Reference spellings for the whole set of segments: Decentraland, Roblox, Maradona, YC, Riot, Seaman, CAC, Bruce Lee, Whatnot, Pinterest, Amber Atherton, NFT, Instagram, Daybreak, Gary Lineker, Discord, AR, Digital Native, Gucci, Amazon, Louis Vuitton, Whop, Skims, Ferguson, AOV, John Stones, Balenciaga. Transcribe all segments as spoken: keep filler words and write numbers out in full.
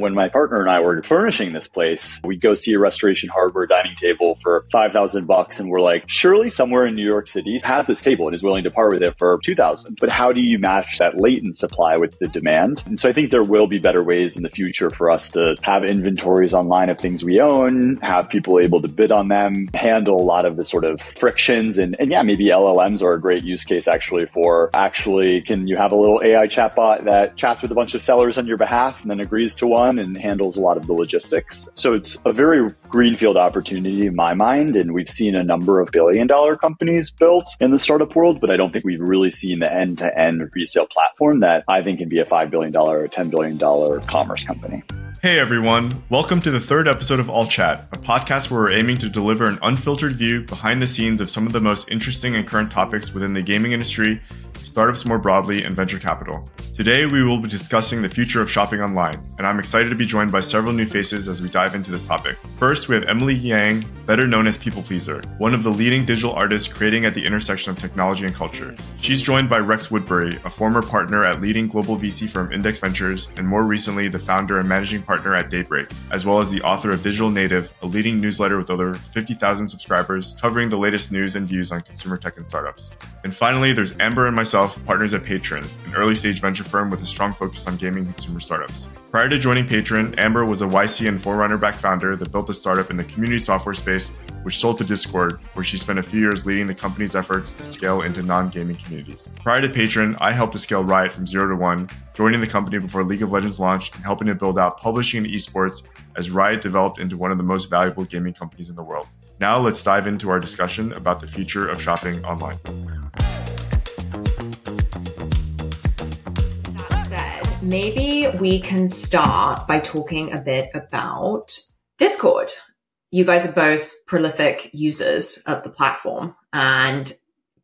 When my partner and I were furnishing this place, we'd go see a Restoration Hardware dining table for five thousand bucks. And we're like, surely somewhere in New York City has this table and is willing to part with it for two thousand. But how do you match that latent supply with the demand? And so I think there will be better ways in the future for us to have inventories online of things we own, have people able to bid on them, handle a lot of the sort of frictions. And, and yeah, maybe L L Ms are a great use case actually for actually, can you have a little A I chatbot that chats with a bunch of sellers on your behalf and then agrees to one and handles a lot of the logistics. So it's a very greenfield opportunity in my mind. And we've seen a number of billion dollar companies built in the startup world, but I don't think we've really seen the end to end resale platform that I think can be a five billion dollars or ten billion dollars commerce company. Hey everyone, welcome to the third episode of All Chat, a podcast where we're aiming to deliver an unfiltered view behind the scenes of some of the most interesting and current topics within the gaming industry, startups more broadly, and venture capital. Today, we will be discussing the future of shopping online, and I'm excited to be joined by several new faces as we dive into this topic. First, we have Emily Yang, better known as People Pleaser, one of the leading digital artists creating at the intersection of technology and culture. She's joined by Rex Woodbury, a former partner at leading global V C firm Index Ventures, and more recently, the founder and managing partner at Daybreak, as well as the author of Digital Native, a leading newsletter with over fifty thousand subscribers, covering the latest news and views on consumer tech and startups. And finally, there's Amber and myself, partners at Patreon, an early-stage venture firm with a strong focus on gaming consumer startups. Prior to joining Patreon, Amber was a Y C and Forerunner-backed founder that built a startup in the community software space, which sold to Discord, where she spent a few years leading the company's efforts to scale into non-gaming communities. Prior to Patreon, I helped to scale Riot from zero to one, joining the company before League of Legends launched and helping to build out publishing and esports as Riot developed into one of the most valuable gaming companies in the world. Now let's dive into our discussion about the future of shopping online. Maybe we can start by talking a bit about Discord. You guys are both prolific users of the platform, and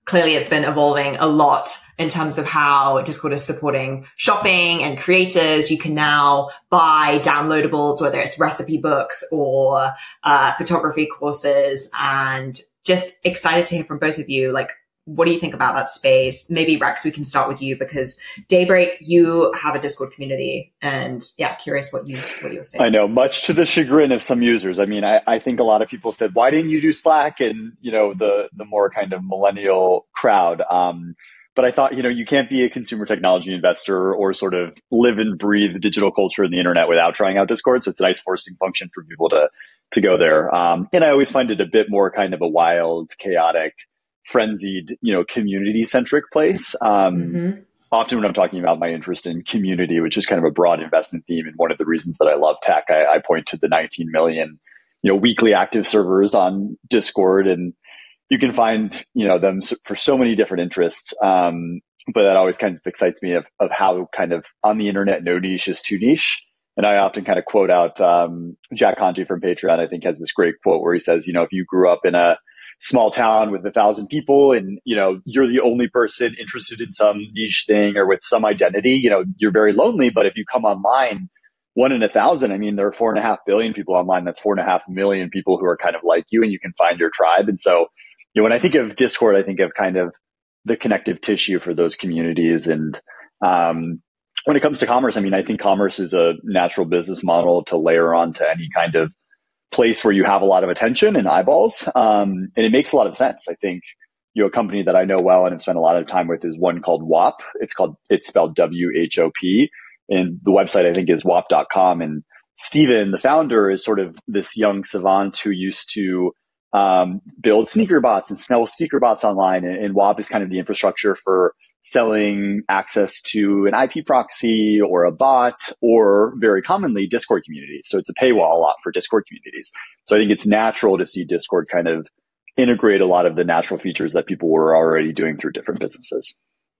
clearly it's been evolving a lot in terms of how Discord is supporting shopping and creators. You can now buy downloadables, whether it's recipe books or uh, photography courses, and just excited to hear from both of you, like, what do you think about that space? Maybe Rex, we can start with you because Daybreak, you have a Discord community, and yeah, curious what you what you're saying. I know, much to the chagrin of some users. I mean, I, I think a lot of people said, "Why didn't you do Slack?" And you know, the the more kind of millennial crowd. Um, But I thought, you know, you can't be a consumer technology investor or sort of live and breathe digital culture and the internet without trying out Discord. So it's a nice forcing function for people to to go there. Um, and I always find it a bit more kind of a wild, chaotic, frenzied, you know, community centric place. Um, mm-hmm. Often when I'm talking about my interest in community, which is kind of a broad investment theme, and one of the reasons that I love tech, I, I point to the nineteen million, you know, weekly active servers on Discord, and you can find, you know, them for so many different interests. Um, but that always kind of excites me of, of how kind of on the internet, no niche is too niche. And I often kind of quote out um, Jack Conji from Patreon, I think has this great quote where he says, you know, if you grew up in a small town with a thousand people and, you know, you're the only person interested in some niche thing or with some identity, you know, you're very lonely. But if you come online, one in a thousand, I mean, there are four and a half billion people online. That's four and a half million people who are kind of like you, and you can find your tribe. And so, you know, when I think of Discord, I think of kind of the connective tissue for those communities. And um, when it comes to commerce, I mean, I think commerce is a natural business model to layer on to any kind of place where you have a lot of attention and eyeballs. Um, and it makes a lot of sense. I think, you know, a company that I know well and have spent a lot of time with is one called Whop. It's called, it's spelled W H O P. And the website, I think, is whop dot com. And Steven, the founder, is sort of this young savant who used to um, build sneaker bots and sell sneaker bots online. And, and Whop is kind of the infrastructure for selling access to an I P proxy or a bot or very commonly Discord communities. So it's a paywall a lot for Discord communities. So I think it's natural to see Discord kind of integrate a lot of the natural features that people were already doing through different businesses.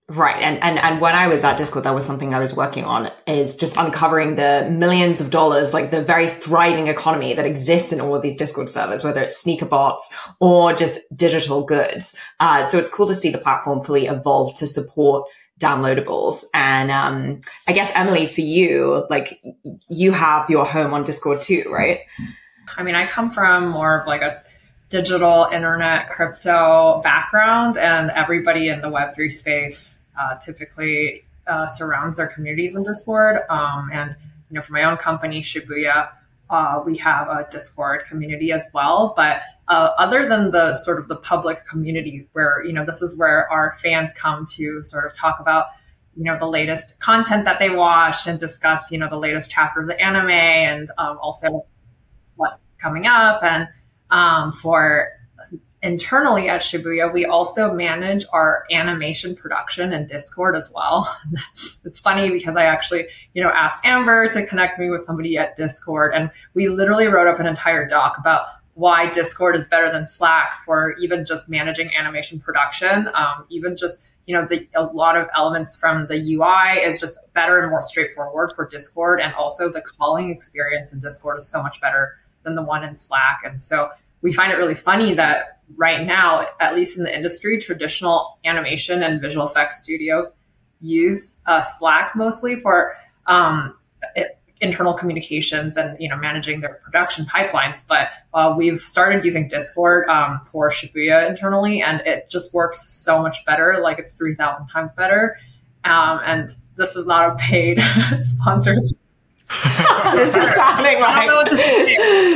Right. And, and, and when I was at Discord, that was something I was working on, is just uncovering the millions of dollars, like the very thriving economy that exists in all of these Discord servers, whether it's sneaker bots or just digital goods. Uh, so it's cool to see the platform fully evolve to support downloadables. And, um, I guess, Emily, for you, like, you have your home on Discord too, right? I mean, I come from more of like a digital internet crypto background, and everybody in the web three space uh, typically uh, surrounds their communities in Discord. Um, and you know, for my own company, Shibuya, uh, we have a Discord community as well. But uh, other than the sort of the public community where, you know, this is where our fans come to sort of talk about, you know, the latest content that they watched and discuss, you know, the latest chapter of the anime and um, also what's coming up. And um, for internally at Shibuya, we also manage our animation production in Discord as well. It's funny because I actually, you know, asked Amber to connect me with somebody at Discord, and we literally wrote up an entire doc about why Discord is better than Slack for even just managing animation production, um, even just, you know, the, a lot of elements from the U I is just better and more straightforward for Discord. And also the calling experience in Discord is so much better than the one in Slack. And so we find it really funny that right now, at least in the industry, traditional animation and visual effects studios use uh, Slack mostly for um, it, internal communications and, you know, managing their production pipelines. But uh, we've started using Discord um, for Shibuya internally, and it just works so much better. Like, it's three thousand times better. Um, and this is not a paid sponsor. This is sounding like I don't know what to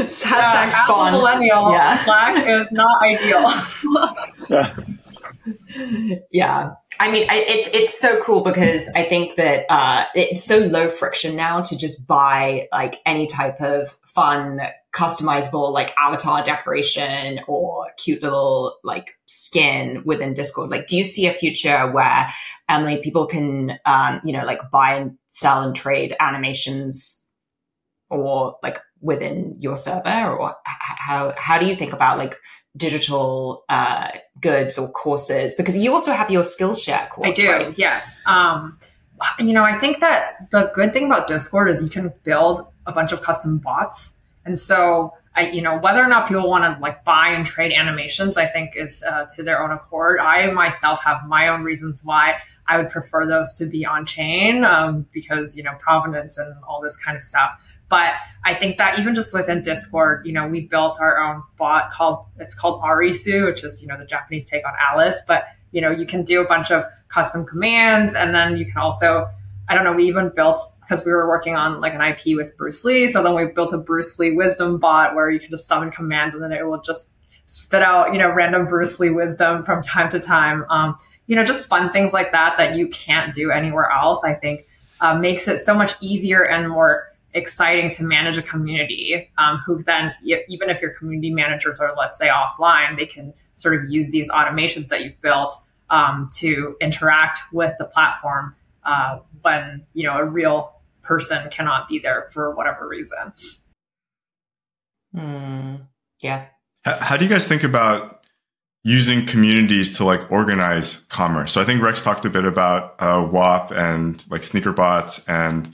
say. Hashtag uh, spawn. As a millennial, yeah. Slack is not ideal. Yeah. I mean, it's it's so cool because I think that uh, it's so low friction now to just buy like any type of fun, customizable like avatar decoration or cute little like skin within Discord. Like, do you see a future where, Emily, people can um, you know, like buy and sell and trade animations or like within your server, or how how do you think about like digital uh, goods or courses? Because you also have your Skillshare course. I do, right? Yes. Um, you know, I think that the good thing about Discord is you can build a bunch of custom bots. And so, I, you know, whether or not people want to like buy and trade animations, I think is uh, to their own accord. I myself have my own reasons why I would prefer those to be on chain um, because, you know, provenance and all this kind of stuff. But I think that even just within Discord, you know, we built our own bot called, it's called Arisu, which is, you know, the Japanese take on Alice. But, you know, you can do a bunch of custom commands, and then you can also, I don't know, we even built, because we were working on like an I P with Bruce Lee. So then we built a Bruce Lee wisdom bot where you can just summon commands and then it will just spit out, you know, random Bruce Lee wisdom from time to time. Um, you know, just fun things like that that you can't do anywhere else, I think uh, makes it so much easier and more exciting to manage a community um, who then, even if your community managers are, let's say, offline, they can sort of use these automations that you've built um, to interact with the platform uh, when, you know, a real person cannot be there for whatever reason. Mm, yeah. How, how do you guys think about using communities to like organize commerce? So I think Rex talked a bit about uh, Whop and like sneaker bots, and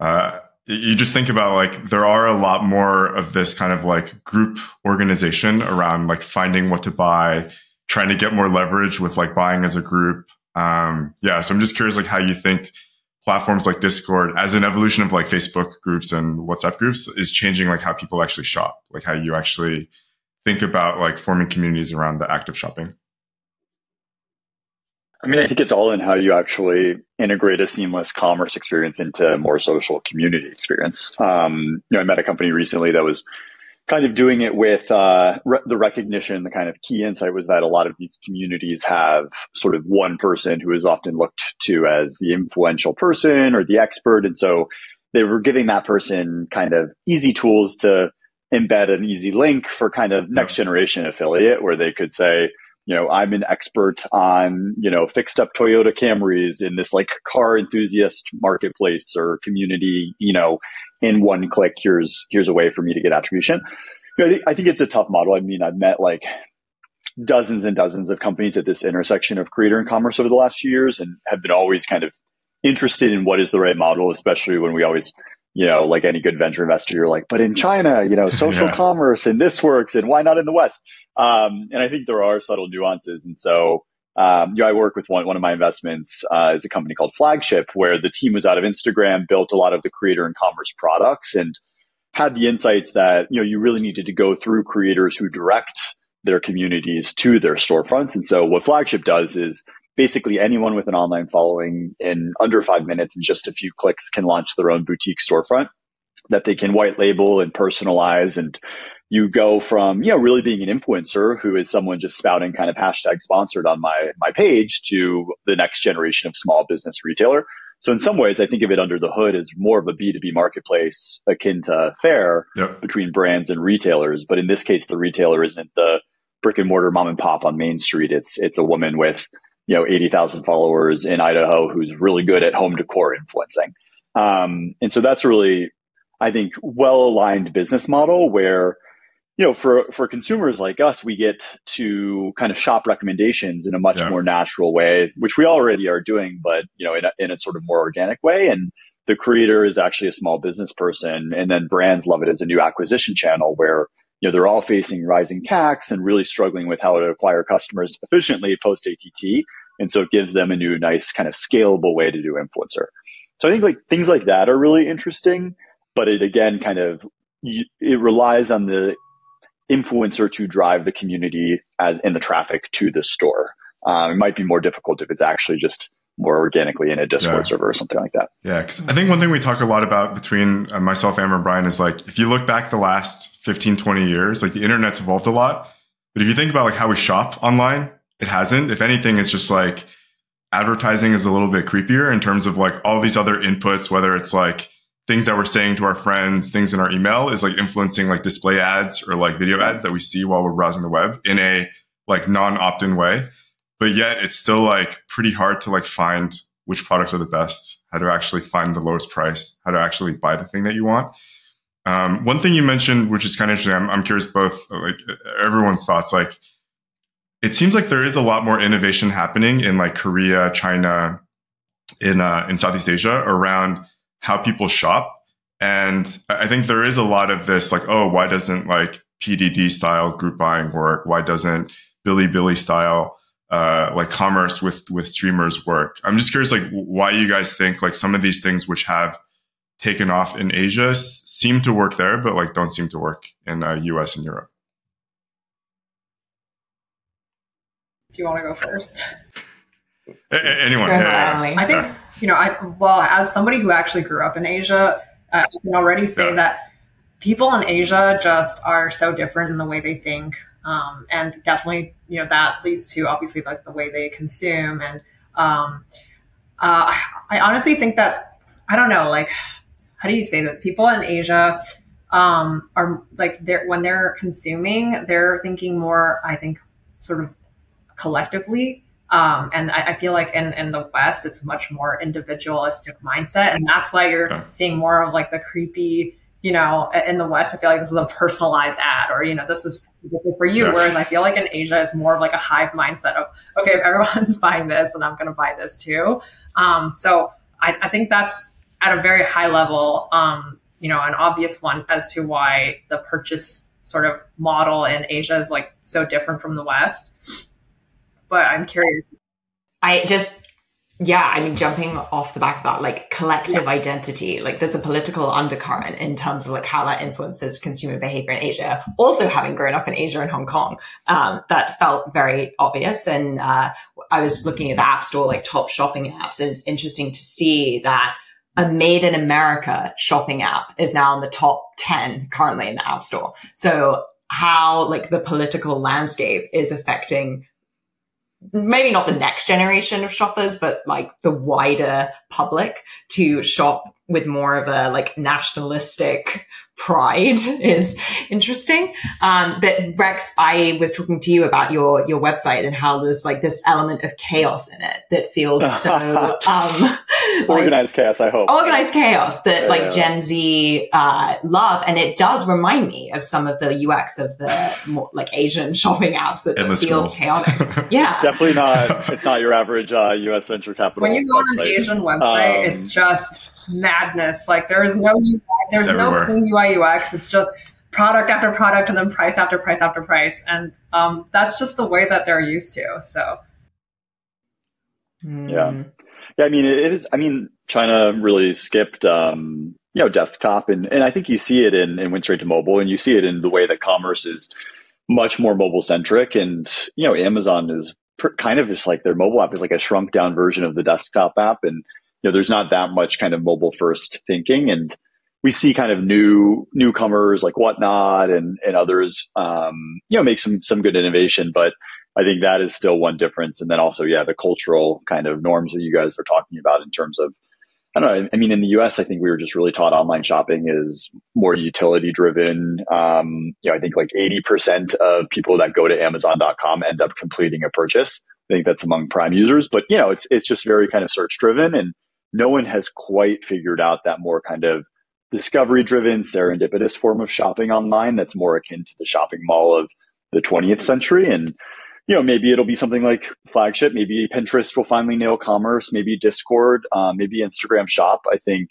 uh, you just think about like there are a lot more of this kind of like group organization around like finding what to buy, trying to get more leverage with like buying as a group. Um, yeah, so I'm just curious like how you think platforms like Discord, as an evolution of like Facebook groups and WhatsApp groups, is changing like how people actually shop, like how you actually think about like forming communities around the act of shopping. I mean, I think it's all in how you actually integrate a seamless commerce experience into a more social community experience. Um, you know, I met a company recently that was kind of doing it with uh, re- the recognition. The kind of key insight was that a lot of these communities have sort of one person who is often looked to as the influential person or the expert. And so they were giving that person kind of easy tools to embed an easy link for kind of next generation affiliate where they could say, you know, I'm an expert on, you know, fixed up Toyota Camrys in this like car enthusiast marketplace or community, you know, in one click, here's, here's a way for me to get attribution. You know, I, th- I think it's a tough model. I mean, I've met like dozens and dozens of companies at this intersection of creator and commerce over the last few years and have been always kind of interested in what is the right model, especially when we always, you know, like any good venture investor, you're like, but in China, you know, social yeah. commerce and this works and why not in the West? Um, and I think there are subtle nuances. And so, um, you know, I work with one, one of my investments, uh, is a company called Flagship, where the team was out of Instagram, built a lot of the creator and commerce products and had the insights that, you know, you really needed to go through creators who direct their communities to their storefronts. And so what Flagship does is basically anyone with an online following in under five minutes and just a few clicks can launch their own boutique storefront that they can white label and personalize. And you go from, you know, really being an influencer who is someone just spouting kind of hashtag sponsored on my, my page to the next generation of small business retailer. So in some ways, I think of it under the hood as more of a B two B marketplace akin to fair yep. between brands and retailers. But in this case, the retailer isn't the brick and mortar mom and pop on Main Street. It's it's a woman with, you know, eighty thousand followers in Idaho who's really good at home decor influencing. Um, and so that's really, I think, well-aligned business model where, you know, for, for consumers like us, we get to kind of shop recommendations in a much yeah. more natural way, which we already are doing, but, you know, in a, in a sort of more organic way. And the creator is actually a small business person. And then brands love it as a new acquisition channel where, you know, they're all facing rising C A Cs and really struggling with how to acquire customers efficiently post A T T. And so it gives them a new, nice kind of scalable way to do influencer. So I think like things like that are really interesting, but it again, kind of, it relies on the influencer to drive the community and the traffic to the store. Um, it might be more difficult if it's actually just more organically in a Discord yeah. server or something like that. Yeah, because I think one thing we talk a lot about between myself, Amber, and Brian is like, if you look back the last fifteen, twenty years, like the internet's evolved a lot. But if you think about like how we shop online, it hasn't. If anything, it's just like advertising is a little bit creepier in terms of like all these other inputs, whether it's like things that we're saying to our friends, things in our email is like influencing like display ads or like video ads that we see while we're browsing the web in a like non-opt-in way. But yet it's still like pretty hard to like find which products are the best, how to actually find the lowest price, how to actually buy the thing that you want. Um, one thing you mentioned, which is kind of interesting, I'm, I'm curious both like everyone's thoughts, like it seems like there is a lot more innovation happening in like Korea, China, in uh, in Southeast Asia around how people shop. And I think there is a lot of this like, oh, why doesn't like P D D style group buying work? Why doesn't Bilibili style uh, like commerce with, with streamers work? I'm just curious, like why you guys think like some of these things which have taken off in Asia seem to work there, but like don't seem to work in uh, U S and Europe. Do you want to go first? A- anyone. Go yeah, yeah. I think, yeah. You know, I well, as somebody who actually grew up in Asia, uh, I can already say yeah. that people in Asia just are so different in the way they think. Um, and definitely, you know, that leads to obviously like the way they consume. And um, uh, I honestly think that, I don't know, like, how do you say this? People in Asia um, are like, they're, when they're consuming, they're thinking more, I think, sort of collectively. Um, and I, I feel like in, in the West, it's much more individualistic mindset. And that's why you're yeah. seeing more of like the creepy, you know, in the West, I feel like this is a personalized ad or, you know, this is for you. Yeah. Whereas I feel like in Asia, it's more of like a hive mindset of, okay, if everyone's buying this, then I'm going to buy this too. Um, so I, I think that's at a very high level, um, you know, an obvious one as to why the purchase sort of model in Asia is like so different from the West. But I'm curious. I just, yeah, I mean, jumping off the back of that, like collective yeah. identity, like there's a political undercurrent in terms of like how that influences consumer behavior in Asia. Also having grown up in Asia and Hong Kong, um, that felt very obvious. And uh, I was looking at the app store, like top shopping apps. And it's interesting to see that a made in America shopping app is now in the top ten currently in the app store. So how like the political landscape is affecting maybe not the next generation of shoppers, but like the wider public to shop with more of a like nationalistic pride is interesting. Um, but Rex, I was talking to you about your, your website and how there's like this element of chaos in it that feels so, um, organized like, chaos, I hope. Organized chaos that like yeah. Gen Z, uh, love. And it does remind me of some of the U X of the more, like Asian shopping apps that, that feels chaotic. Yeah. It's definitely not, it's not your average, uh, U S venture capital. When you go website. on an Asian website, um, it's just madness. Like there is no, there's everywhere. No clean U I U X. It's just product after product and then price after price after price. And um, that's just the way that they're used to. So. Yeah. Yeah. I mean, it is, I mean, China really skipped, um, you know, desktop and, and I think you see it in, in went straight to mobile and you see it in the way that commerce is much more mobile centric and, you know, Amazon is per, kind of just like their mobile app is like a shrunk down version of the desktop app. And, you know, there's not that much kind of mobile first thinking. And we see kind of new newcomers like Whatnot and, and others, um, you know, make some, some good innovation, but I think that is still one difference. And then also, yeah, the cultural kind of norms that you guys are talking about in terms of, I don't know. I mean, in the U S, I think we were just really taught online shopping is more utility driven. Um, you know, I think like eighty percent of people that go to amazon dot com end up completing a purchase. I think that's among Prime users, but you know, it's, it's just very kind of search driven, and no one has quite figured out that more kind of discovery driven, serendipitous form of shopping online that's more akin to the shopping mall of the twentieth century. And, you know, maybe it'll be something like Flagship. Maybe Pinterest will finally nail commerce. Maybe Discord. Um, maybe Instagram Shop. I think,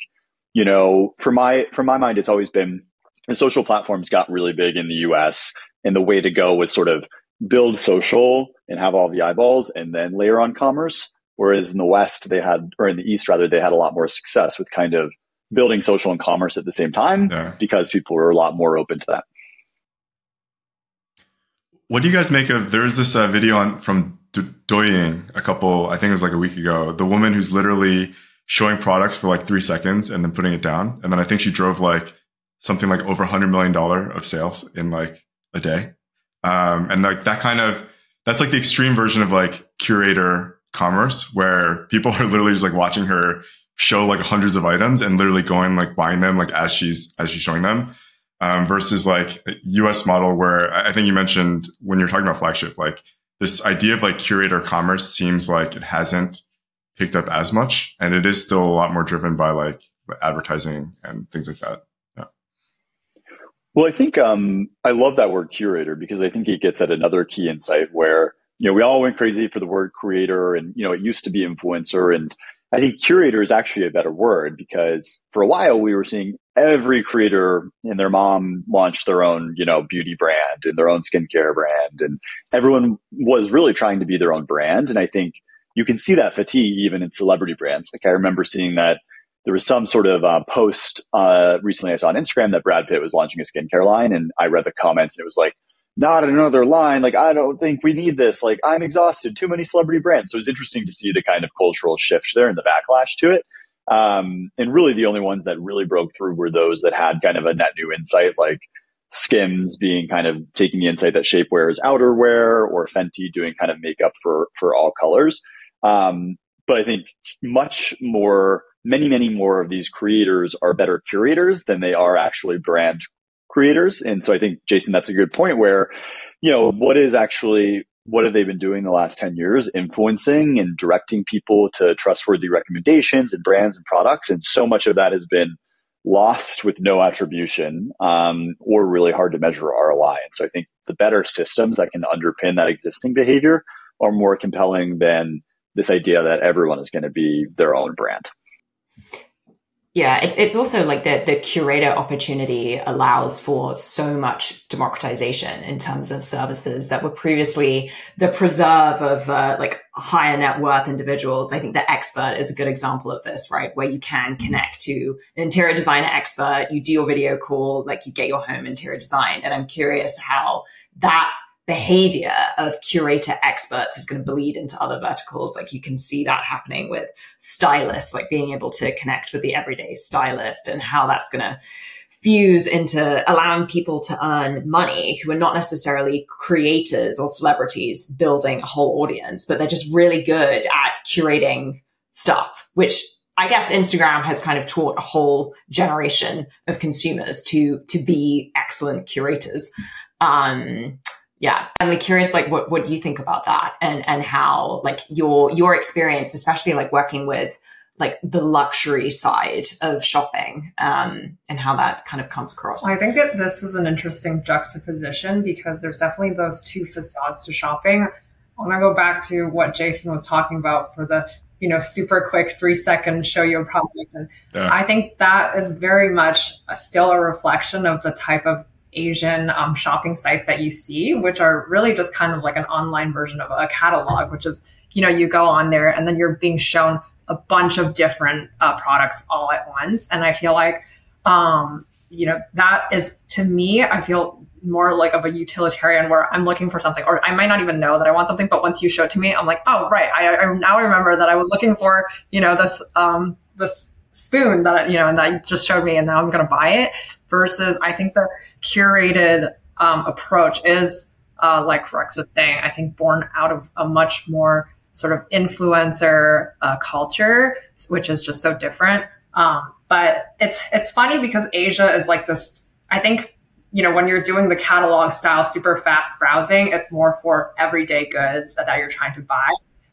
you know, for my for my mind, it's always been the social platforms got really big in the U S, and the way to go was sort of build social and have all the eyeballs, and then layer on commerce. Whereas in the West, they had, or in the East rather, they had a lot more success with kind of building social and commerce at the same time, yeah, because people were a lot more open to that. What do you guys make of, there's this uh, video on from Douyin a couple, I think it was like a week ago, the woman who's literally showing products for like three seconds and then putting it down. And then I think she drove like something like over one hundred million dollars of sales in like a day. Um, and like that kind of, that's like the extreme version of like curator commerce, where people are literally just like watching her show like hundreds of items and literally going like buying them like as she's, as she's showing them. Um, versus like a U S model where I think you mentioned when you're talking about Flagship, like this idea of like curator commerce seems like it hasn't picked up as much, and it is still a lot more driven by like advertising and things like that. Yeah. Well, I think um, I love that word curator, because I think it gets at another key insight where, you know, we all went crazy for the word creator, and, you know, it used to be influencer, and I think curator is actually a better word, because for a while we were seeing every creator and their mom launched their own, you know, beauty brand and their own skincare brand, and everyone was really trying to be their own brand. And I think you can see that fatigue even in celebrity brands. Like I remember seeing that there was some sort of uh, post uh, recently I saw on Instagram that Brad Pitt was launching a skincare line, and I read the comments and it was like, not another line. Like, I don't think we need this. Like, I'm exhausted. Too many celebrity brands. So it's interesting to see the kind of cultural shift there and the backlash to it. Um, and really the only ones that really broke through were those that had kind of a net new insight, like Skims being kind of taking the insight that shapewear is outerwear, or Fenty doing kind of makeup for, for all colors. Um, but I think much more, many, many more of these creators are better curators than they are actually brand creators. And so I think, Jason, that's a good point where, you know, what is actually, what have they been doing the last ten years? Influencing and directing people to trustworthy recommendations and brands and products. And so much of that has been lost with no attribution, um, or really hard to measure R O I. And so I think the better systems that can underpin that existing behavior are more compelling than this idea that everyone is going to be their own brand. Yeah, it's it's also like the, the curator opportunity allows for so much democratization in terms of services that were previously the preserve of uh, like higher net worth individuals. I think The Expert is a good example of this, right? Where you can connect to an interior designer expert, you do your video call, like you get your home interior design. And I'm curious how that behavior of curator experts is going to bleed into other verticals. Like you can see that happening with stylists, like being able to connect with the everyday stylist, and how that's going to fuse into allowing people to earn money who are not necessarily creators or celebrities building a whole audience, but they're just really good at curating stuff, which I guess Instagram has kind of taught a whole generation of consumers to, to be excellent curators. Um, Yeah. I'm curious, like, what, what do you think about that, and, and how like your, your experience, especially like working with like the luxury side of shopping, um, and how that kind of comes across? Well, I think that this is an interesting juxtaposition, because there's definitely those two facades to shopping. I want to go back to what Jason was talking about for the, you know, super quick three second show your product. And yeah. I think that is very much a, still a reflection of the type of Asian um, shopping sites that you see, which are really just kind of like an online version of a catalog, which is, you know, you go on there and then you're being shown a bunch of different uh, products all at once. And I feel like, um, you know, that is, to me, I feel more like of a utilitarian where I'm looking for something, or I might not even know that I want something, but once you show it to me, I'm like, oh, right. I, I now remember that I was looking for, you know, this, um, this spoon that, you know, and that you just showed me, and now I'm going to buy it. Versus I think the curated, um, approach is, uh, like Rex was saying, I think born out of a much more sort of influencer, uh, culture, which is just so different. Um, but it's, it's funny because Asia is like this, I think, you know, when you're doing the catalog style, super fast browsing, it's more for everyday goods that you're trying to buy.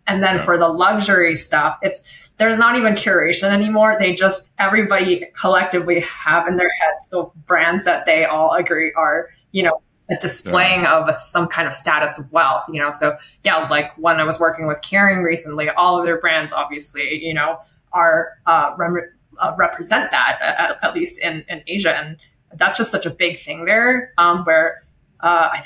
And then yeah. for the luxury stuff, it's, there's not even curation anymore. They just, everybody collectively have in their heads the brands that they all agree are, you know, a displaying yeah. of a, some kind of status of wealth, you know? So yeah, like when I was working with Kering recently, all of their brands, obviously, you know, are, uh, rem- uh represent that at, at least in, in Asia. And that's just such a big thing there, um, where, uh, I,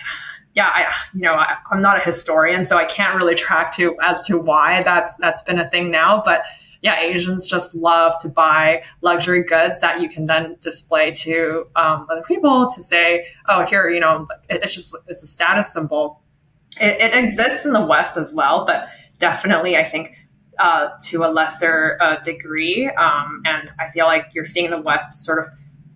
yeah, I, you know, I, I'm not a historian, so I can't really track to as to why that's, that's been a thing now, but yeah, Asians just love to buy luxury goods that you can then display to, um, other people to say, oh, here, you know, it, it's just, it's a status symbol. It, it exists in the West as well, but definitely I think, uh, to a lesser uh, degree. Um, and I feel like you're seeing the West sort of,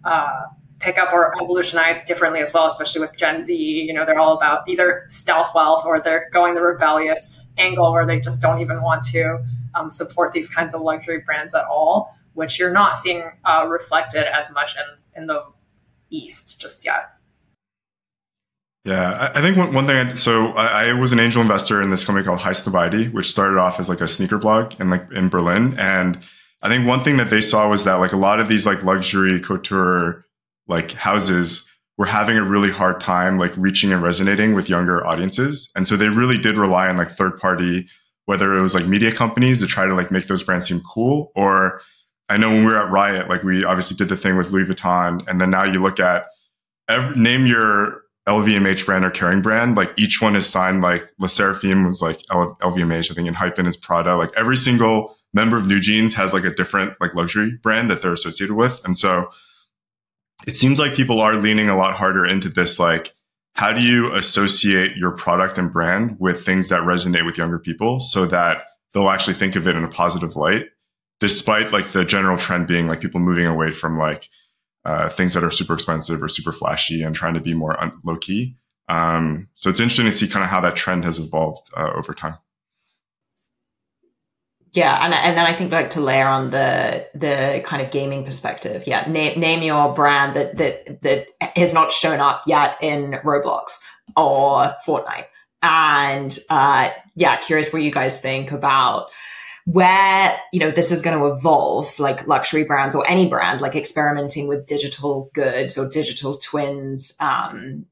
uh, pick up or evolutionize differently as well, especially with Gen Z. You know, they're all about either stealth wealth or they're going the rebellious angle where they just don't even want to um, support these kinds of luxury brands at all, which you're not seeing uh, reflected as much in, in the East just yet. Yeah, I, I think one, one thing, I, so I, I was an angel investor in this company called Heistabaidi, which started off as like a sneaker blog in like in Berlin. And I think one thing that they saw was that like a lot of these like luxury couture like houses were having a really hard time like reaching and resonating with younger audiences. And so they really did rely on like third party, whether it was like media companies to try to like make those brands seem cool. Or I know when we were at Riot, like we obviously did the thing with Louis Vuitton. And then now you look at every, name your L V M H brand or Kering brand, like each one is signed, like La Seraphim was like L- LVMH, I think, and Hypen is Prada. Like every single member of New Jeans has like a different like luxury brand that they're associated with. And so it seems like people are leaning a lot harder into this, like, how do you associate your product and brand with things that resonate with younger people so that they'll actually think of it in a positive light, despite like the general trend being like people moving away from like uh, things that are super expensive or super flashy and trying to be more un- low key. Um, so it's interesting to see kind of how that trend has evolved uh, over time. Yeah, and and then I think like to layer on the the kind of gaming perspective. Yeah, name name your brand that that that has not shown up yet in Roblox or Fortnite. And uh, yeah, curious what you guys think about where, you know, this is going to evolve, like luxury brands or any brand, like experimenting with digital goods or digital twins. Um,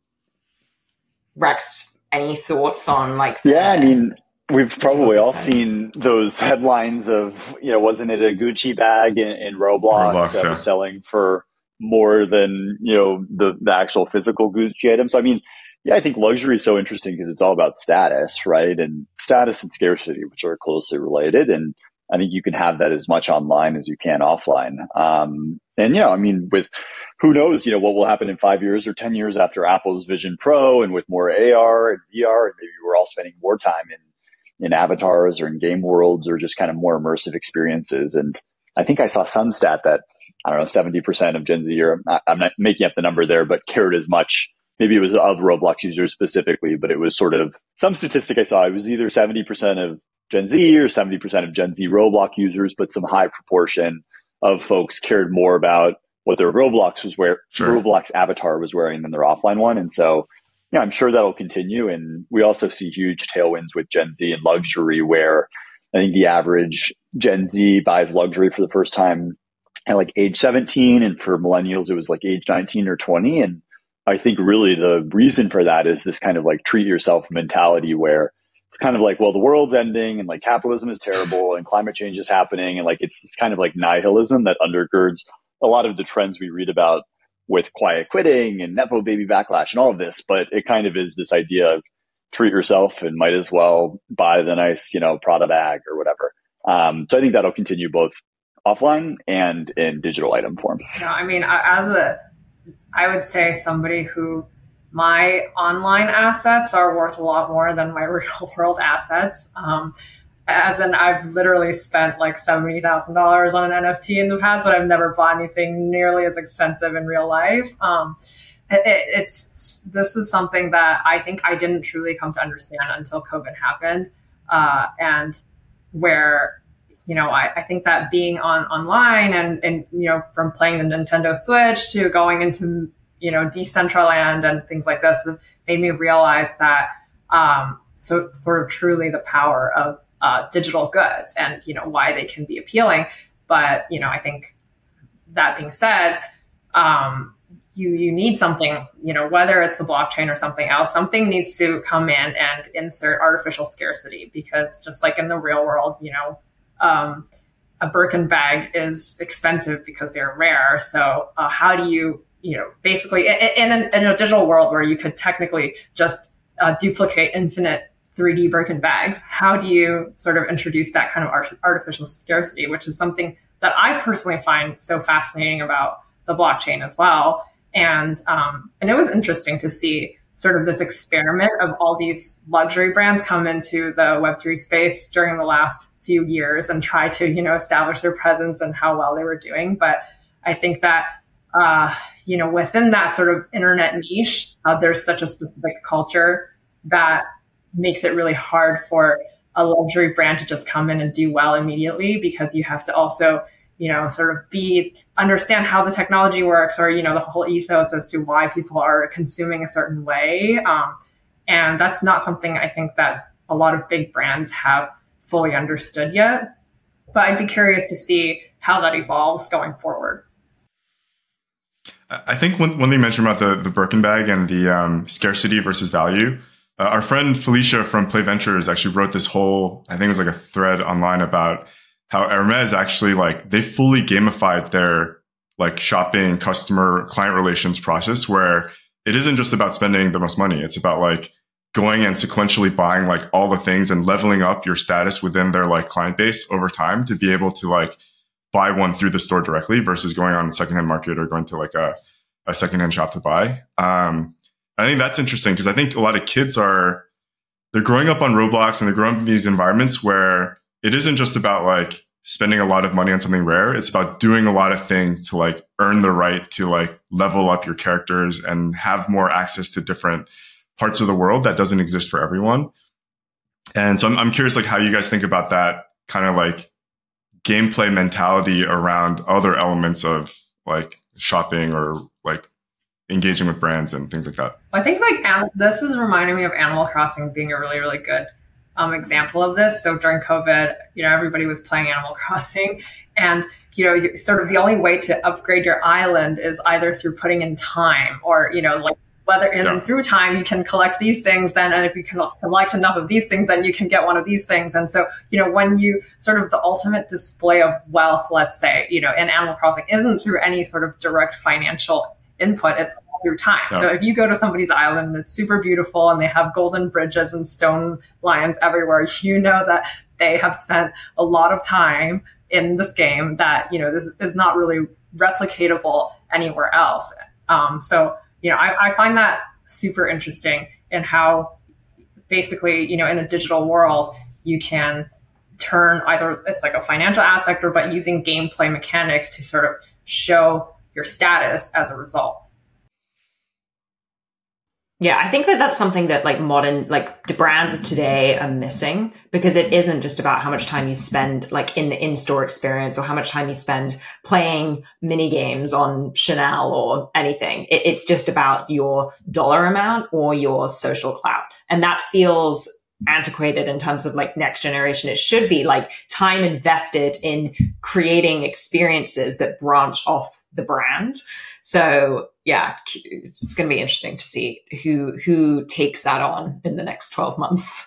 Rex, any thoughts on like? The, yeah, I mean. We've probably all seen those headlines of, you know, wasn't it a Gucci bag in, in Roblox, Roblox that yeah. was selling for more than, you know, the, the actual physical Gucci item. So, I mean, yeah, I think luxury is so interesting because it's all about status, right? And status and scarcity, which are closely related. And I think you can have that as much online as you can offline. Um, and, you know, I mean, with who knows, you know, what will happen in five years or ten years after Apple's Vision Pro and with more A R and V R, and maybe we're all spending more time in in avatars or in game worlds or just kind of more immersive experiences. And I think I saw some stat that, I don't know, seventy percent of Gen Z, or I'm not, I'm not making up the number there, but cared as much. Maybe it was of Roblox users specifically, but it was sort of some statistic I saw. It was either seventy percent of Gen Z or seventy percent of Gen Z Roblox users, but some high proportion of folks cared more about what their Roblox was wearing, sure. Roblox avatar was wearing than their offline one. And so yeah, I'm sure that'll continue. And we also see huge tailwinds with Gen Z and luxury, where I think the average Gen Z buys luxury for the first time at like age seventeen. And for millennials, it was like age nineteen or twenty. And I think really the reason for that is this kind of like treat yourself mentality where it's kind of like, well, the world's ending and like capitalism is terrible and climate change is happening. And like, it's this kind of like nihilism that undergirds a lot of the trends we read about with quiet quitting and Nepo baby backlash and all of this, but it kind of is this idea of treat yourself and might as well buy the nice, you know, Prada bag or whatever. Um, so I think that'll continue both offline and in digital item form. No, I mean, as a, I would say somebody who my online assets are worth a lot more than my real world assets. Um, as in, I've literally spent like seventy thousand dollars on an N F T in the past, but I've never bought anything nearly as expensive in real life. Um, it, it's this is something that I think I didn't truly come to understand until COVID happened, uh, and where. You know, I, I think that being on online and, and, you know, from playing the Nintendo Switch to going into, you know, Decentraland and things like this made me realize that um, so sort of truly the power of uh, digital goods and, you know, why they can be appealing. But, you know, I think that being said, um, you you need something, you know, whether it's the blockchain or something else, something needs to come in and insert artificial scarcity, because just like in the real world, you know, Um, a Birkin bag is expensive because they're rare. So uh, how do you, you know, basically in, in, an, in a digital world where you could technically just uh, duplicate infinite three D Birkin bags, how do you sort of introduce that kind of art- artificial scarcity, which is something that I personally find so fascinating about the blockchain as well. And um, and it was interesting to see sort of this experiment of all these luxury brands come into the Web three space during the last few years and try to, you know, establish their presence and how well they were doing. But I think that, uh, you know, within that sort of internet niche, uh, there's such a specific culture that makes it really hard for a luxury brand to just come in and do well immediately, because you have to also, you know, sort of be, understand how the technology works, or, you know, the whole ethos as to why people are consuming a certain way. Um, and that's not something I think that a lot of big brands have fully understood yet, but I'd be curious to see how that evolves going forward. I think one, one thing you mentioned about the, the Birkin bag and the um, scarcity versus value, uh, our friend Felicia from Play Ventures actually wrote this whole, I think it was like a thread online about how Hermes actually like, they fully gamified their like shopping, customer, client relations process, where it isn't just about spending the most money. It's about like going and sequentially buying like all the things and leveling up your status within their like client base over time to be able to like buy one through the store directly versus going on a secondhand market or going to like a, a secondhand shop to buy. Um, I think that's interesting because I think a lot of kids are, they're growing up on Roblox and they're growing up in these environments where it isn't just about like spending a lot of money on something rare. It's about doing a lot of things to like earn the right to like level up your characters and have more access to different parts of the world that doesn't exist for everyone. And so I'm, I'm curious like how you guys think about that kind of like gameplay mentality around other elements of like shopping or like engaging with brands and things like that. I think like this is reminding me of Animal Crossing being a really, really good um, example of this. So during COVID, you know, everybody was playing Animal Crossing, and you know, sort of the only way to upgrade your island is either through putting in time or, you know, like whether in yeah. through time you can collect these things then, and if you can collect enough of these things, then you can get one of these things. And so, you know, when you sort of the ultimate display of wealth, let's say, you know, in Animal Crossing isn't through any sort of direct financial input, it's all through time. Yeah. So if you go to somebody's island, it's super beautiful and they have golden bridges and stone lions everywhere, you know that they have spent a lot of time in this game that, you know, this is not really replicatable anywhere else. Um, so, You know, I, I find that super interesting in how basically, you know, in a digital world, you can turn either it's like a financial aspect or but using gameplay mechanics to sort of show your status as a result. Yeah, I think that that's something that like modern, like the brands of today are missing, because it isn't just about how much time you spend like in the in-store experience or how much time you spend playing mini games on Chanel or anything. It, it's just about your dollar amount or your social clout. And that feels antiquated in terms of like next generation. It should be like time invested in creating experiences that branch off the brand. So yeah, it's going to be interesting to see who who takes that on in the next twelve months.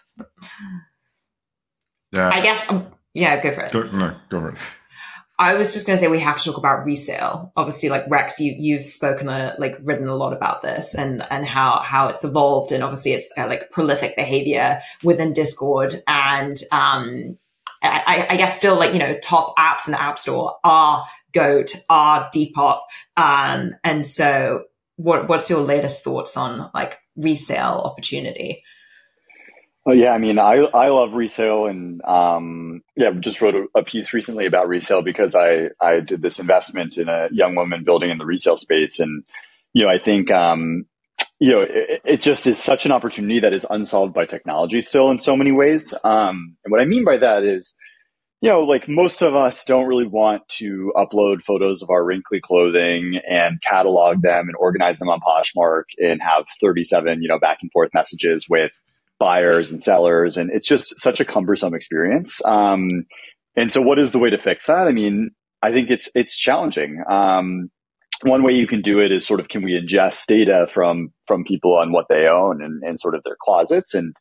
Yeah, I guess. Um, yeah, go for it. Go, no, go for it. I was just going to say we have to talk about resale. Obviously, like Rex, you you've spoken a, like written a lot about this and and how how it's evolved, and obviously it's uh, like prolific behavior within Discord, and um, I, I guess still like you know top apps in the App Store are Goat, are Depop. Um, and so what what's your latest thoughts on like resale opportunity? Oh yeah, I mean, I I love resale, and um, yeah, just wrote a, a piece recently about resale because I I did this investment in a young woman building in the resale space, and you know, I think um, you know, it, it just is such an opportunity that is unsolved by technology still in so many ways. Um, and what I mean by that is, you know, like most of us don't really want to upload photos of our wrinkly clothing and catalog them and organize them on Poshmark and have thirty-seven, you know, back and forth messages with buyers and sellers. And it's just such a cumbersome experience. Um, and so what is the way to fix that? I mean, I think it's, it's challenging. Um, one way you can do it is sort of, can we ingest data from, from people on what they own and, and sort of their closets, and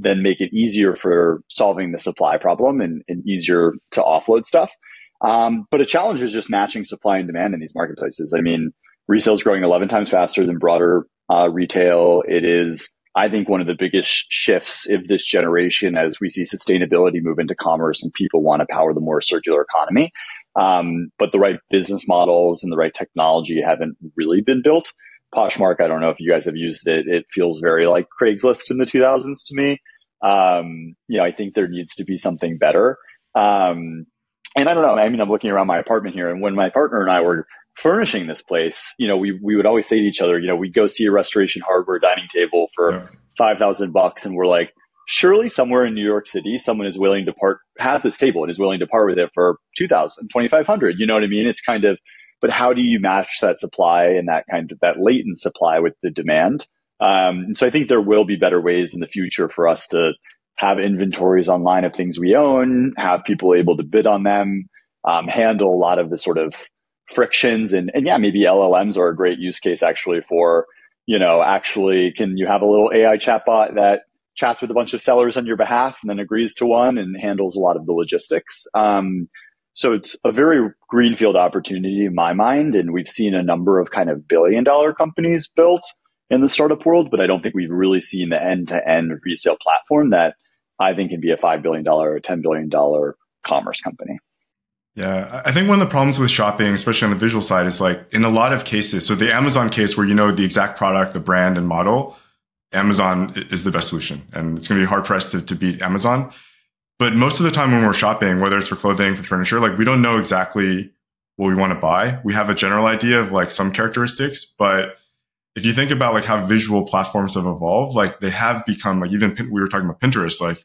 then make it easier for solving the supply problem and, and easier to offload stuff. Um, but a challenge is just matching supply and demand in these marketplaces. I mean, resale is growing eleven times faster than broader uh, retail. It is, I think, one of the biggest shifts of this generation as we see sustainability move into commerce and people want to power the more circular economy. Um, but the right business models and the right technology haven't really been built. Poshmark, I don't know if you guys have used it. It feels very like Craigslist in the two thousands to me. Um, you know, I think there needs to be something better. Um, and I don't know. I mean, I'm looking around my apartment here, and when my partner and I were furnishing this place, you know, we, we would always say to each other, you know, we'd go see a Restoration Hardware dining table for yeah. five thousand bucks. And we're like, surely somewhere in New York City, someone is willing to part, has this table and is willing to part with it for two thousand, twenty-five hundred. You know what I mean? It's kind of, but how do you match that supply and that kind of that latent supply with the demand? Um, and so I think there will be better ways in the future for us to have inventories online of things we own, have people able to bid on them, um, handle a lot of the sort of frictions, and, and yeah, maybe L L Ms are a great use case actually for, you know, actually, can you have a little A I chatbot that chats with a bunch of sellers on your behalf and then agrees to one and handles a lot of the logistics. Um, so it's a very greenfield opportunity in my mind. And we've seen a number of kind of billion dollar companies built in the startup world, but I don't think we've really seen the end to end resale platform that I think can be a five billion dollars or ten billion dollars commerce company. Yeah, I think one of the problems with shopping, especially on the visual side, is like in a lot of cases, so the Amazon case where you know the exact product, the brand and model, Amazon is the best solution. And it's going to be hard pressed to, to beat Amazon. But most of the time when we're shopping, whether it's for clothing, for furniture, like we don't know exactly what we want to buy. We have a general idea of like some characteristics. But if you think about like how visual platforms have evolved, like they have become like even we were talking about Pinterest, like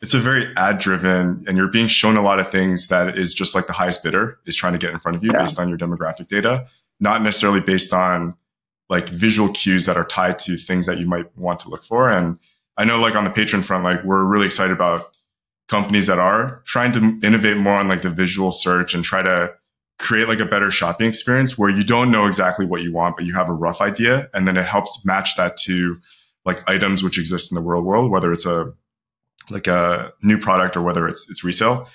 it's a very ad driven and you're being shown a lot of things that is just like the highest bidder is trying to get in front of you yeah. based on your demographic data, not necessarily based on like visual cues that are tied to things that you might want to look for. And I know like on the Patreon front, like we're really excited about companies that are trying to innovate more on like the visual search and try to create like a better shopping experience where you don't know exactly what you want, but you have a rough idea. And then it helps match that to like items which exist in the real world, whether it's a like a new product or whether it's it's resale.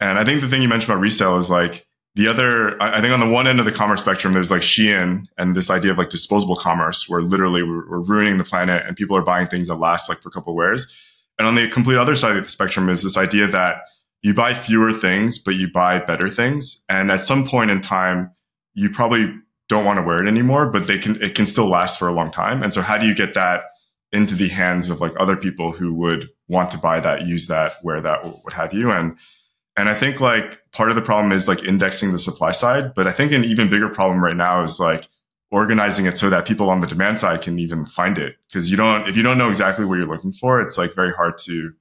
And I think the thing you mentioned about resale is like the other, I think on the one end of the commerce spectrum, there's like Shein and this idea of like disposable commerce where literally we're, we're ruining the planet and people are buying things that last like for a couple of wears. And on the complete other side of the spectrum is this idea that you buy fewer things, but you buy better things. And at some point in time, you probably don't want to wear it anymore, but they can it can still last for a long time. And so how do you get that into the hands of like other people who would want to buy that, use that, wear that, what have you. And, and I think like part of the problem is like indexing the supply side, but I think an even bigger problem right now is like organizing it so that people on the demand side can even find it. Cause you don't, if you don't know exactly what you're looking for, it's like very hard to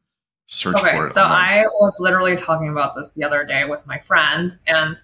search okay, for it. So online. I was literally talking about this the other day with my friend, and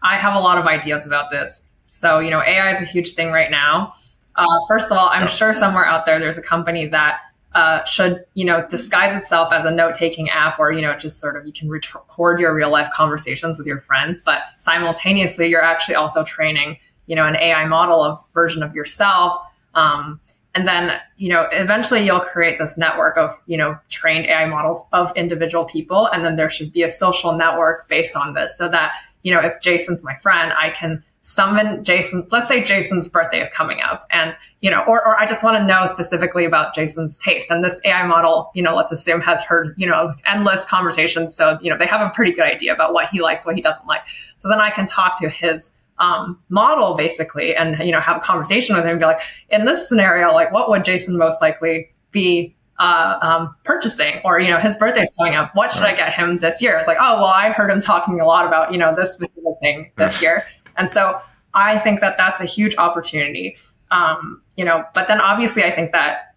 I have a lot of ideas about this. So, you know, A I is a huge thing right now. Uh, first of all, I'm yeah. sure somewhere out there, there's a company that uh, should, you know, disguise itself as a note-taking app, or, you know, just sort of you can record your real life conversations with your friends, but simultaneously you're actually also training, you know, an A I model of version of yourself. Um, and then, you know, eventually you'll create this network of, you know, trained A I models of individual people. And then there should be a social network based on this so that, you know, if Jason's my friend, I can summon Jason, let's say Jason's birthday is coming up, and, you know, or, or I just want to know specifically about Jason's taste. And this A I model, you know, let's assume has heard, you know, endless conversations. So, you know, they have a pretty good idea about what he likes, what he doesn't like. So then I can talk to his um, model basically, and, you know, have a conversation with him and be like, in this scenario, like, what would Jason most likely be uh, um, purchasing? Or, you know, his birthday's coming up. What should right. I get him this year? It's like, oh, well, I heard him talking a lot about, you know, this specific thing this right. year. And so I think that that's a huge opportunity. Um, you know, but then obviously I think that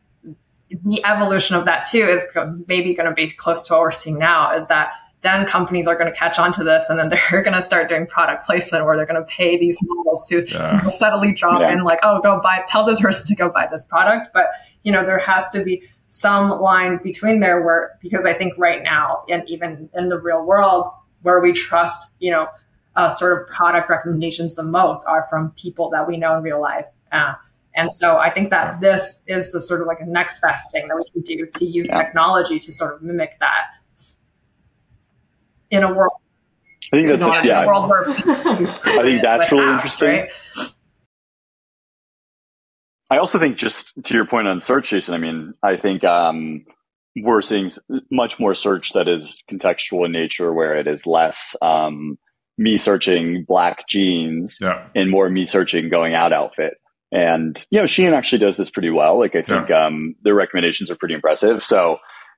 the evolution of that too is maybe going to be close to what we're seeing now, is that then companies are going to catch on to this, and then they're going to start doing product placement where they're going to pay these models to yeah. subtly drop yeah. in like, oh, go buy, tell this person to go buy this product. But, you know, there has to be some line between there where, because I think right now, and even in the real world where we trust, you know, uh, sort of product recommendations the most are from people that we know in real life. Uh, and so I think that yeah. this is the sort of like a next best thing that we can do to use yeah. technology to sort of mimic that. In a world, I think that's, you know, a, yeah. in a world where I think that's like really apps, interesting. Right? I also think, just to your point on search, Jason, I mean, I think um, we're seeing much more search that is contextual in nature, where it is less um, me searching black jeans yeah. and more me searching going out outfit. And, you know, Shein actually does this pretty well. Like, I think yeah. um, their recommendations are pretty impressive. So,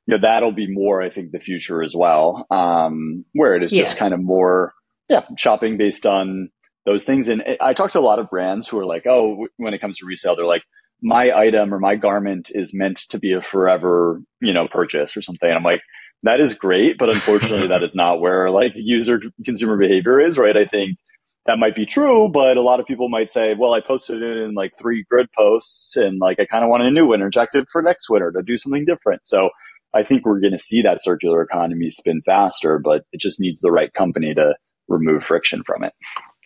you know, that'll be more, I think, the future as well, um, where it is yeah. just kind of more yeah, shopping based on those things. And I talk to a lot of brands who are like, oh, when it comes to resale, they're like, my item or my garment is meant to be a forever, you know, purchase or something. And I'm like, that is great, but unfortunately, that is not where like user consumer behavior is, right? I think that might be true, but a lot of people might say, well, I posted it in like three grid posts, and like I kind of want a new one injected for next winter to do something different. So I think we're going to see that circular economy spin faster, but it just needs the right company to remove friction from it.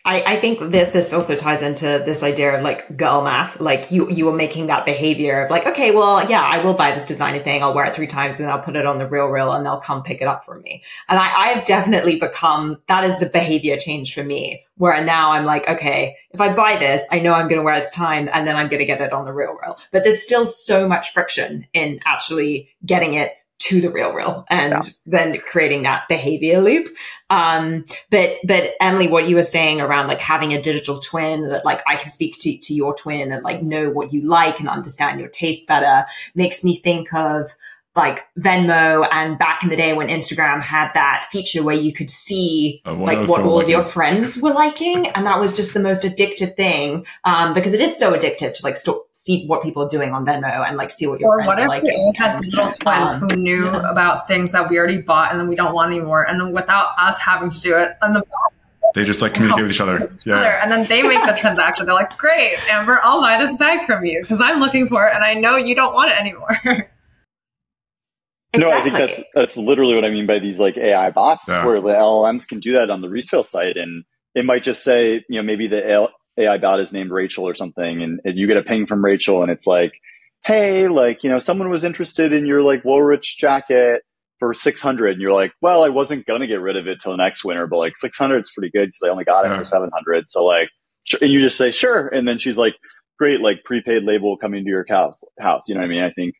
I, I think that this also ties into this idea of like girl math. Like you, you were making that behavior of like, okay, well, yeah, I will buy this designer thing. I'll wear it three times and I'll put it on the Real Real and they'll come pick it up from me. And I, I have definitely become, that is a behavior change for me, where now I'm like, okay, if I buy this, I know I'm going to wear its time and then I'm going to get it on the Real Real. But there's still so much friction in actually getting it to the Real Real and yeah. then creating that behavior loop. Um, but, but Emily, what you were saying around like having a digital twin that like I can speak to, to your twin and like know what you like and understand your taste better, makes me think of like Venmo, and back in the day when Instagram had that feature where you could see uh, what like what all of your friends were liking. And that was just the most addictive thing. Um, because it is so addictive to like st- see what people are doing on Venmo and like see what your or friends what are liking. Or what if we had digital twins um, who knew yeah. about things that we already bought and then we don't want anymore, and then without us having to do it on the They just like communicate with each other. Yeah. And then they make the transaction. They're like, great, Amber, I'll buy this bag from you because I'm looking for it and I know you don't want it anymore. Exactly. No, I think that's that's literally what I mean by these like A I bots, yeah. where the L L Ms can do that on the resale site, and it might just say, you know, maybe the A I bot is named Rachel or something, and you get a ping from Rachel, and it's like, hey, like, you know, someone was interested in your like Woolrich jacket for six hundred, and you're like, well, I wasn't gonna get rid of it till next winter, but like six hundred is pretty good because I only got it yeah. for seven hundred, so like, and you just say sure, and then she's like, great, like prepaid label coming to your house, house, you know what I mean? I think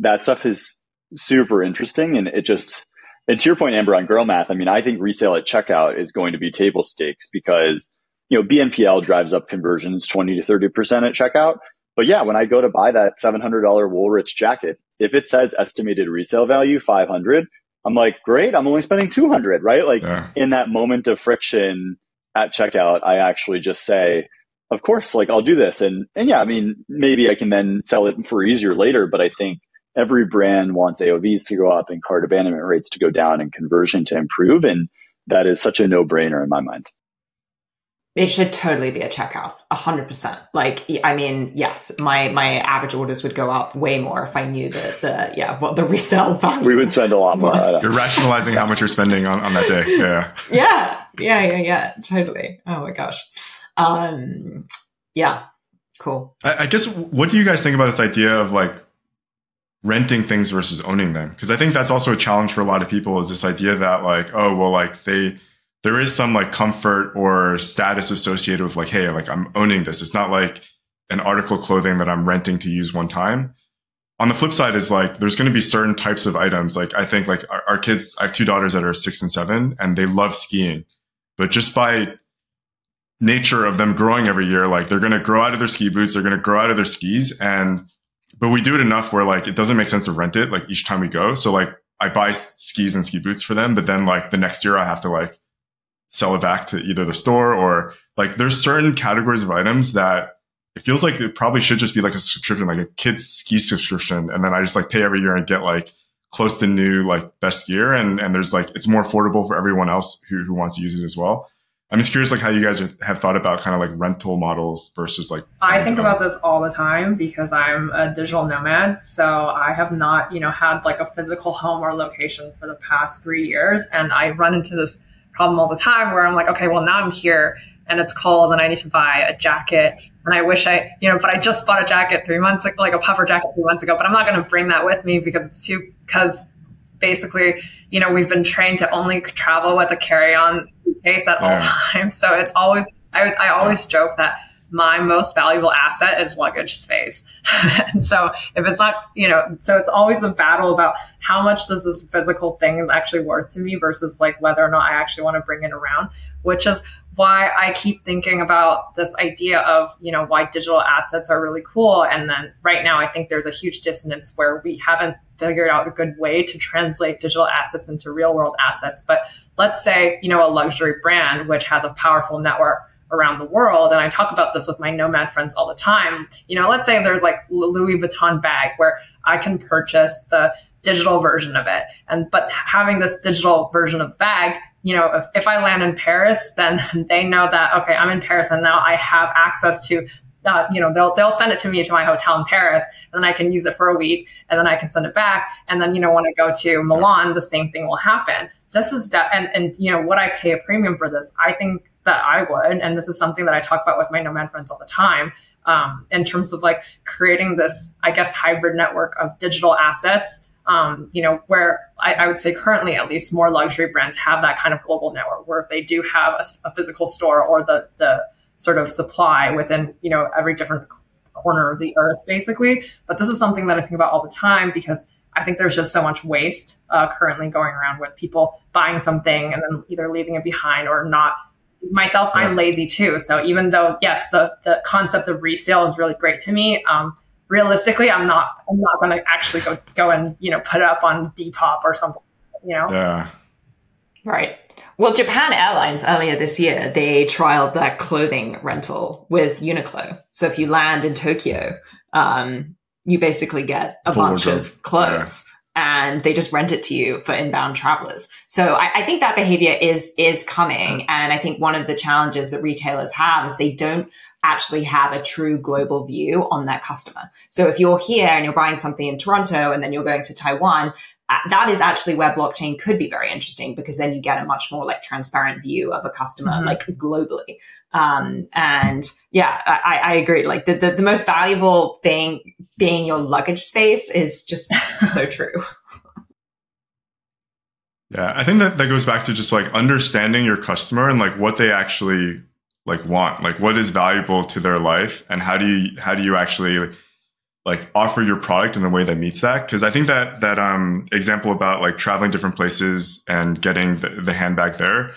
that stuff is super interesting. And it just, and to your point, Amber, on girl math, I mean, I think resale at checkout is going to be table stakes because, you know, B N P L drives up conversions twenty to thirty percent at checkout. But yeah, when I go to buy that seven hundred dollars Woolrich jacket, if it says estimated resale value five hundred, I'm like, great, I'm only spending two hundred, right? Like yeah. in that moment of friction at checkout, I actually just say, of course, like I'll do this. And, and yeah, I mean, maybe I can then sell it for easier later, but I think every brand wants A O Vs to go up and cart abandonment rates to go down and conversion to improve. And that is such a no-brainer in my mind. It should totally be a checkout, one hundred percent. Like, I mean, yes, my my average orders would go up way more if I knew the, the yeah, what the resale value. We would spend a lot more. You're rationalizing how much you're spending on, on that day. Yeah. yeah. Yeah, yeah, yeah, totally. Oh, my gosh. Um, yeah, cool. I, I guess, what do you guys think about this idea of, like, renting things versus owning them? Because I think that's also a challenge for a lot of people, is this idea that like, oh, well, like they, there is some like comfort or status associated with like, hey, like I'm owning this. It's not like an article of clothing that I'm renting to use one time. On the flip side is like, there's going to be certain types of items. Like I think like our, our kids, I have two daughters that are six and seven, and they love skiing, but just by nature of them growing every year. Like they're going to grow out of their ski boots. They're going to grow out of their skis. And, but we do it enough where like, it doesn't make sense to rent it like each time we go. So like I buy skis and ski boots for them, but then like the next year I have to like sell it back to either the store or like there's certain categories of items that it feels like it probably should just be like a subscription, like a kid's ski subscription. And then I just like pay every year and get like close to new, like best gear. And, and there's like, it's more affordable for everyone else who, who wants to use it as well. I'm just curious, like how you guys are, have thought about kind of like rental models versus like. I think about this all the time because I'm a digital nomad. So I have not, you know, had like a physical home or location for the past three years. And I run into this problem all the time where I'm like, okay, well now I'm here and it's cold and I need to buy a jacket. And I wish I, you know, but I just bought a jacket three months ago, like a puffer jacket three months ago, but I'm not going to bring that with me because it's too, because basically, you know, we've been trained to only travel with a carry-on case at yeah. all times. So it's always, I, I always yeah. joke that my most valuable asset is luggage space. And so if it's not, you know, so it's always a battle about how much does this physical thing actually worth to me versus like whether or not I actually want to bring it around, which is why I keep thinking about this idea of, you know, why digital assets are really cool. And then right now, I think there's a huge dissonance where we haven't figured out a good way to translate digital assets into real world assets. But let's say, you know, a luxury brand, which has a powerful network around the world. And I talk about this with my nomad friends all the time. You know, let's say there's like Louis Vuitton bag where I can purchase the digital version of it. And but having this digital version of the bag, you know, if, if I land in Paris, then they know that, okay, I'm in Paris and now I have access to, uh, you know, they'll, they'll send it to me to my hotel in Paris and then I can use it for a week and then I can send it back. And then, you know, when I go to Milan, the same thing will happen. This is, de- and, and, you know, would I pay a premium for this? I think that I would. And this is something that I talk about with my nomad friends all the time, um, in terms of like creating this, I guess, hybrid network of digital assets. Um, you know, where I, I would say currently, at least, more luxury brands have that kind of global network where if they do have a, a physical store or the the sort of supply within, you know, every different corner of the earth, basically. But this is something that I think about all the time because I think there's just so much waste uh, currently going around with people buying something and then either leaving it behind or not. Myself, yeah. I'm lazy too. So even though, yes, the the concept of resale is really great to me. Um, Realistically, I'm not. I'm not going to actually go go and you know put it up on Depop or something. You know. Yeah. Right. Well, Japan Airlines earlier this year they trialed their clothing rental with Uniqlo. So if you land in Tokyo, um, you basically get a Full bunch wardrobe. of clothes, yeah. and they just rent it to you for inbound travelers. So I, I think that behavior is is coming, and I think one of the challenges that retailers have is they don't actually have a true global view on their customer. So if you're here and you're buying something in Toronto and then you're going to Taiwan, that is actually where blockchain could be very interesting because then you get a much more like transparent view of a customer, mm-hmm. like globally. Um, and yeah, I, I agree. Like the, the, the most valuable thing being your luggage space is just so true. Yeah. I think that, that goes back to just like understanding your customer and like what they actually like want, like what is valuable to their life and how do you, how do you actually like, like offer your product in a way that meets that? Cause I think that, that, um, example about like traveling different places and getting the, the handbag there.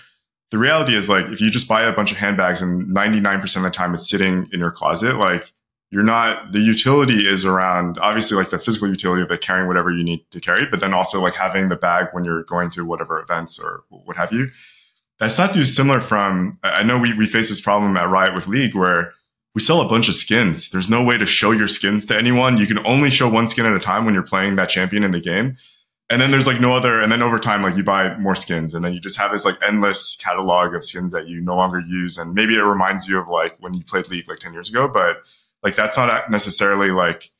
The reality is like, if you just buy a bunch of handbags and ninety-nine percent of the time it's sitting in your closet, like you're not, the utility is around obviously like the physical utility of like carrying whatever you need to carry, but then also like having the bag when you're going to whatever events or what have you. That's not too similar from, I know we, we face this problem at Riot with League where we sell a bunch of skins. There's no way to show your skins to anyone. You can only show one skin at a time when you're playing that champion in the game. And then there's like no other, and then over time, like you buy more skins and then you just have this like endless catalog of skins that you no longer use. And maybe it reminds you of like when you played League like ten years ago, but like that's not necessarily like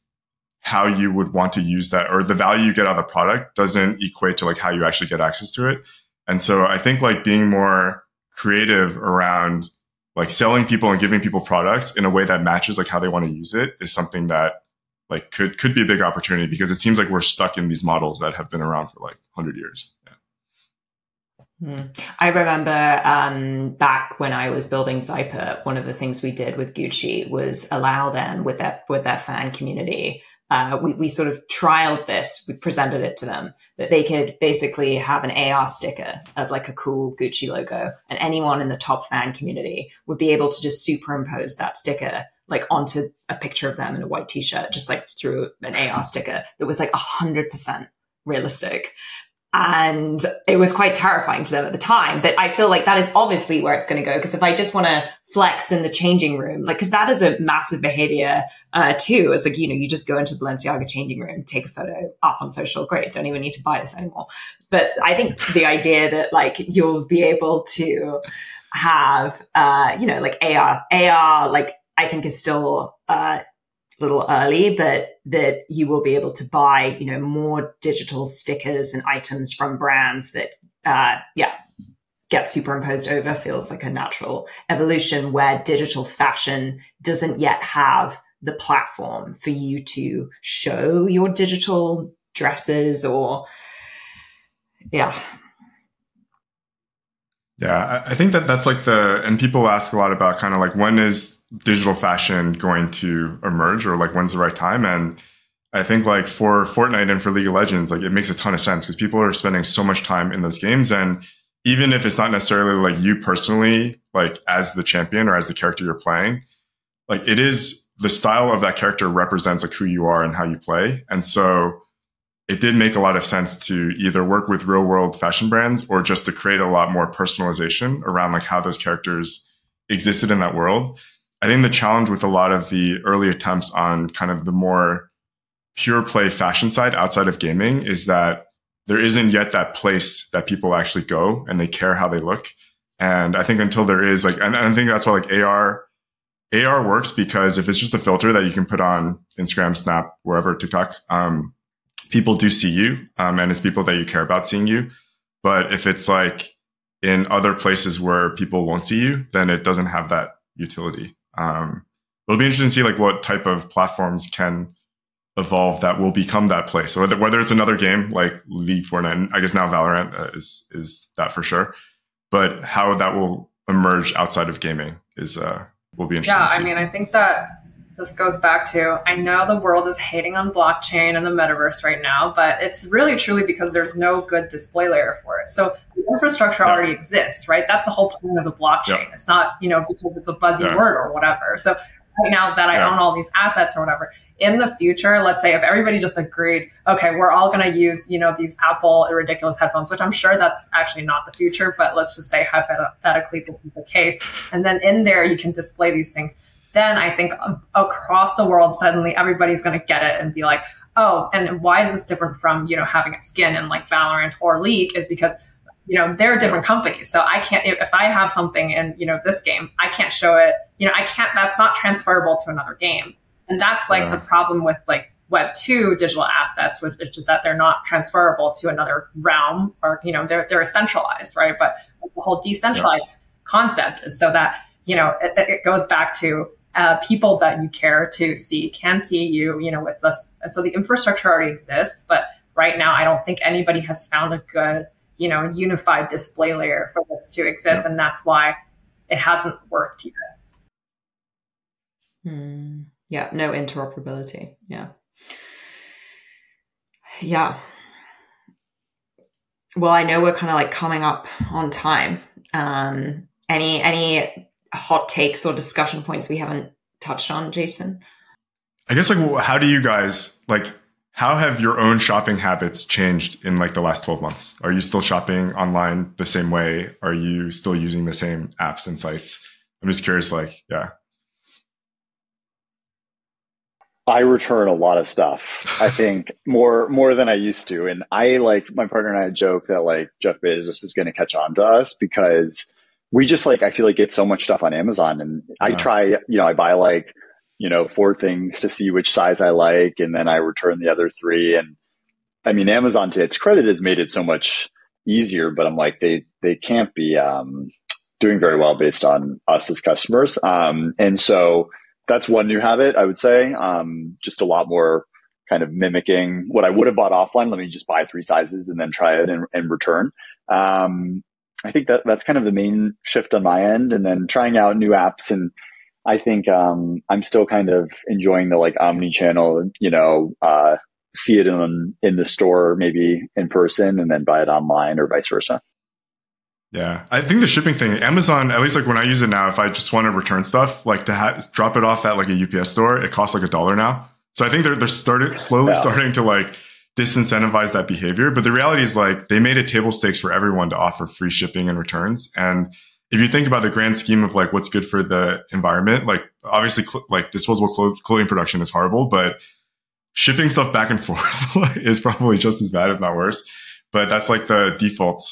how you would want to use that or the value you get out of the product doesn't equate to like how you actually get access to it. And so I think like being more creative around like selling people and giving people products in a way that matches like how they want to use it is something that like could, could be a big opportunity because it seems like we're stuck in these models that have been around for like a hundred years. Yeah. Mm. I remember um, back when I was building Zyper, one of the things we did with Gucci was allow them with their, with their fan community uh, we, we sort of trialed this, we presented it to them, that they could basically have an A R sticker of like a cool Gucci logo, and anyone in the top fan community would be able to just superimpose that sticker like onto a picture of them in a white t-shirt, just like through an A R sticker that was like one hundred percent realistic. And it was quite terrifying to them at the time. But I feel like that is obviously where it's going to go. Because if I just want to flex in the changing room, like, because that is a massive behavior uh, too. It's like, you know, you just go into the Balenciaga changing room, take a photo up on social. Great, don't even need to buy this anymore. But I think the idea that like you'll be able to have, uh, you know, like A R, A R, like I think is still uh, a little early, but that you will be able to buy, you know, more digital stickers and items from brands that, uh, yeah, get superimposed over feels like a natural evolution where digital fashion doesn't yet have the platform for you to show your digital dresses or, yeah. Yeah, I think that that's like the, and people ask a lot about kind of like when is digital fashion going to emerge, or like when's the right time? And I think like for Fortnite and for League of Legends, like it makes a ton of sense because people are spending so much time in those games. And even if it's not necessarily like you personally, like as the champion or as the character you're playing, like it is the style of that character represents like who you are and how you play. And so it did make a lot of sense to either work with real world fashion brands or just to create a lot more personalization around like how those characters existed in that world. I think the challenge with a lot of the early attempts on kind of the more pure play fashion side outside of gaming is that there isn't yet that place that people actually go and they care how they look. And I think until there is like, and I think that's why like A R, A R works, because if it's just a filter that you can put on Instagram, Snap, wherever, TikTok, um, people do see you, um, and it's people that you care about seeing you. But if it's like in other places where people won't see you, then it doesn't have that utility. Um, it'll be interesting to see like what type of platforms can evolve that will become that place. So whether, whether it's another game like League, Fortnite, I guess now Valorant uh, is is that for sure. But how that will emerge outside of gaming is uh, will be interesting. Yeah, to see. I mean, I think that this goes back to, I know the world is hating on blockchain and the metaverse right now, but it's really truly because there's no good display layer for it. So the infrastructure yeah. already exists, right? That's the whole point of the blockchain. Yeah. It's not, you know, because it's a buzzy yeah. word or whatever. So right now that I yeah. own all these assets or whatever, in the future, let's say if everybody just agreed, okay, we're all going to use, you know, these Apple ridiculous headphones, which I'm sure that's actually not the future, but let's just say hypothetically this is the case. And then in there, you can display these things. Then I think across the world, suddenly everybody's going to get it and be like, oh, and why is this different from, you know, having a skin in like Valorant or League is because, you know, they're different companies. So I can't, if I have something in, you know, this game, I can't show it, you know, I can't, that's not transferable to another game. And that's like yeah. the problem with like Web two digital assets, which is that they're not transferable to another realm or, you know, they're, they're centralized, right? But the whole decentralized yeah. concept is so that, you know, it, it goes back to, Uh, people that you care to see can see you, you know, with us. And so the infrastructure already exists, but right now I don't think anybody has found a good, you know, unified display layer for this to exist. Yeah. And that's why it hasn't worked yet. Mm, yeah. No interoperability. Yeah. Yeah. Well, I know we're kind of like coming up on time. Um, any, any, hot takes or discussion points we haven't touched on, Jason? I guess like, how do you guys like, how have your own shopping habits changed in like the last twelve months? Are you still shopping online the same way? Are you still using the same apps and sites? I'm just curious, like, yeah. I return a lot of stuff. I think more, more than I used to. And I like, my partner and I joke that like Jeff Bezos is going to catch on to us because we just like, I feel like get so much stuff on Amazon and I try, you know, I buy like, you know, four things to see which size I like. And then I return the other three. And I mean, Amazon to its credit has made it so much easier, but I'm like, they, they can't be um, doing very well based on us as customers. Um, and so that's one new habit, I would say, um, just a lot more kind of mimicking what I would have bought offline. Let me just buy three sizes and then try it and, and return. Um, I think that that's kind of the main shift on my end, and then trying out new apps. And I think um, I'm still kind of enjoying the like omni-channel, you know, uh, see it in in the store, maybe in person, and then buy it online or vice versa. Yeah, I think the shipping thing, Amazon, at least like when I use it now, if I just want to return stuff, like to ha- drop it off at like a U P S store, it costs like a dollar now. So I think they're they're started, slowly yeah. starting to like disincentivize that behavior. But the reality is like they made it table stakes for everyone to offer free shipping and returns. And if you think about the grand scheme of like what's good for the environment, like obviously cl- like disposable clo- clothing production is horrible, but shipping stuff back and forth is probably just as bad, if not worse. But that's like the default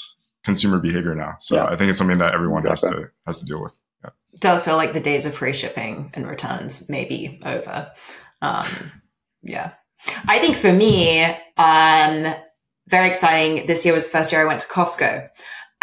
consumer behavior now. So yeah. I think it's something that everyone exactly. has to has to deal with. Yeah. It does feel like the days of free shipping and returns may be over. Um, yeah. I think for me, um, very exciting. This year was the first year I went to Costco.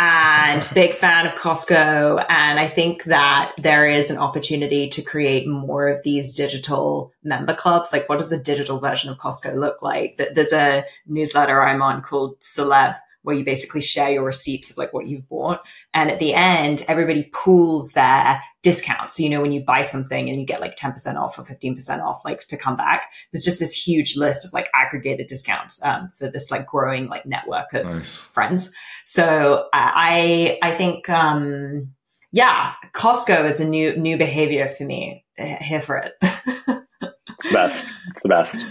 And big fan of Costco. And I think that there is an opportunity to create more of these digital member clubs. Like, what does a digital version of Costco look like? There's a newsletter I'm on called Celeb, where you basically share your receipts of like what you've bought. And at the end, everybody pools their discounts. So, you know, when you buy something and you get like ten percent off or fifteen percent off, like to come back, there's just this huge list of like aggregated discounts um, for this like growing like network of nice. friends. So I, I think, um, yeah, Costco is a new, new behavior for me. Here for it. Best. It's the best.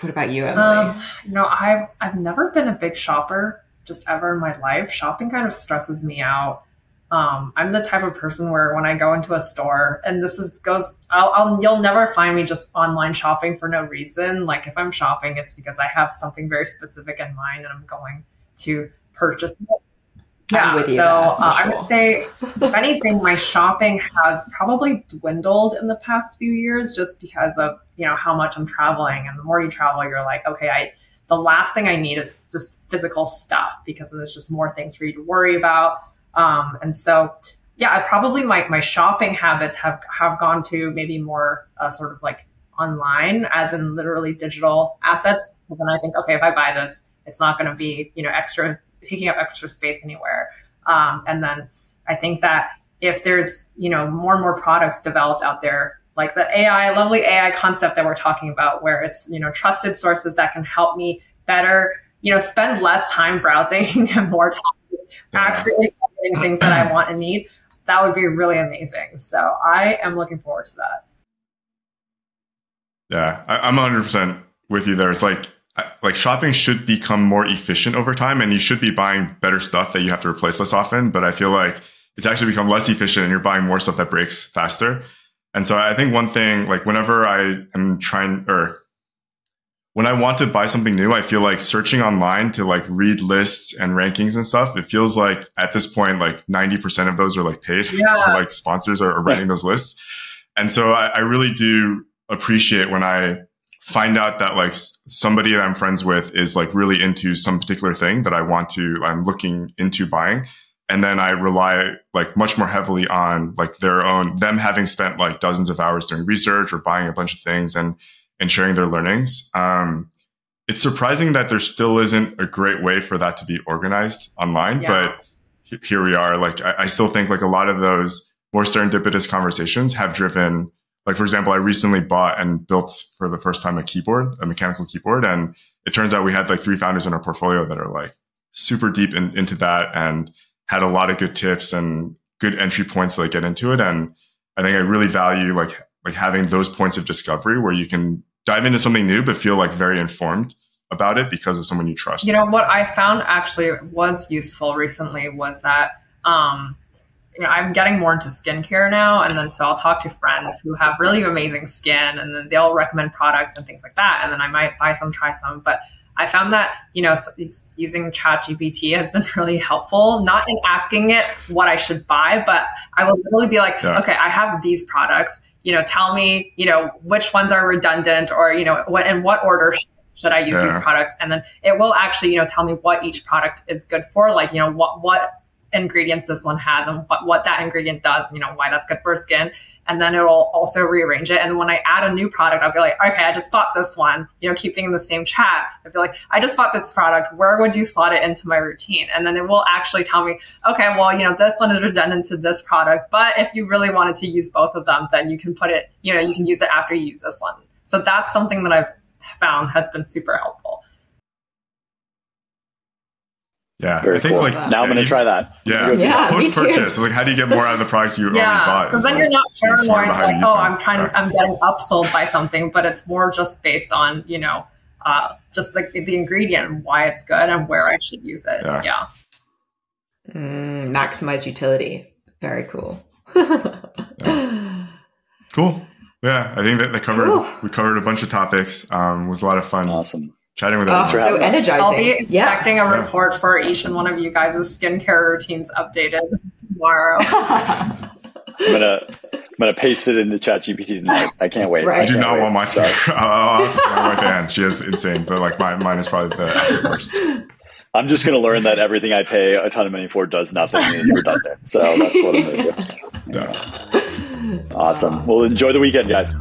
What about you, Emily? Um, you know, I've, I've never been a big shopper just ever in my life. Shopping kind of stresses me out. Um, I'm the type of person where when I go into a store, and this is goes, I'll, I'll you'll never find me just online shopping for no reason. Like if I'm shopping, it's because I have something very specific in mind and I'm going to purchase it. Yeah, so uh, I would say, if anything, my shopping has probably dwindled in the past few years just because of, you know, how much I'm traveling. And the more you travel, you're like, okay, I the last thing I need is just physical stuff because there's just more things for you to worry about. Um, and so, yeah, I probably my, my shopping habits have, have gone to maybe more uh, sort of like online, as in literally digital assets. But then I think, okay, if I buy this, it's not going to be, you know, extra taking up extra space anywhere. Um, and then I think that if there's, you know, more and more products developed out there, like the A I, lovely A I concept that we're talking about, where it's, you know, trusted sources that can help me better, you know, spend less time browsing and more time yeah. actually getting things that I want and need, that would be really amazing. So I am looking forward to that. Yeah, I, I'm one hundred percent with you there. It's like, like shopping should become more efficient over time, and you should be buying better stuff that you have to replace less often. But I feel like it's actually become less efficient and you're buying more stuff that breaks faster. And so I think one thing, like whenever I am trying or when I want to buy something new, I feel like searching online to like read lists and rankings and stuff, it feels like at this point, like ninety percent of those are like paid, yeah. or like sponsors are, are writing those lists. And so I, I really do appreciate when I find out that like somebody that I'm friends with is like really into some particular thing that I want to, I'm looking into buying. And then I rely like much more heavily on like their own, them having spent like dozens of hours doing research or buying a bunch of things and, and sharing their learnings. Um, it's surprising that there still isn't a great way for that to be organized online, yeah. but here we are. Like I, I still think like a lot of those more serendipitous conversations have driven. Like, for example, I recently bought and built for the first time a keyboard, a mechanical keyboard. And it turns out we had like three founders in our portfolio that are like super deep in, into that and had a lot of good tips and good entry points to like get into it. And I think I really value like, like having those points of discovery where you can dive into something new, but feel like very informed about it because of someone you trust. You know, what I found actually was useful recently was that, um, you know, I'm getting more into skincare now. And then so I'll talk to friends who have really amazing skin, and then they'll recommend products and things like that. And then I might buy some, try some. But I found that, you know, using Chat G P T has been really helpful, not in asking it what I should buy, but I will literally be like, yeah. okay, I have these products, you know, tell me, you know, which ones are redundant or, you know, what in what order should I use yeah. these products? And then it will actually, you know, tell me what each product is good for. Like, you know, what, what, ingredients this one has and what, what that ingredient does, you know, why that's good for skin. And then it'll also rearrange it. And when I add a new product, I'll be like, okay, I just bought this one, you know, keeping in the same chat. I feel like I just bought this product. Where would you slot it into my routine? And then it will actually tell me, okay, well, you know, this one is redundant to this product, but if you really wanted to use both of them, then you can put it, you know, you can use it after you use this one. So that's something that I've found has been super helpful. Yeah, Very I think cool. like now yeah, I'm going to try that. Yeah, yeah post purchase. Like, how do you get more out of the products you yeah, already bought? Because then like, you're not paranoid like, oh, I'm trying, yeah. I'm getting upsold by something, but it's more just based on you know, uh, just like the ingredient, and why it's good, and where I should use it. Yeah, yeah. Mm, maximize utility. Very cool. yeah. Cool. Yeah, I think that, that covered. Cool. We covered a bunch of topics. Um, it was a lot of fun. Awesome. Chatting with us. Oh, so energizing. I'll be expecting yeah. a report yeah. for each and one of you guys' skincare routines updated tomorrow. I'm gonna I'm gonna paste it into ChatGPT tonight. I can't wait. Right. I do I not wait. want my skincare. I'll ask my wife Anne. She is insane, but like my, mine is probably the absolute worst. I'm just gonna learn that everything I pay a ton of money for does nothing and you're redundant. So that's what I'm gonna do. Yeah. Awesome. Well, enjoy the weekend, guys.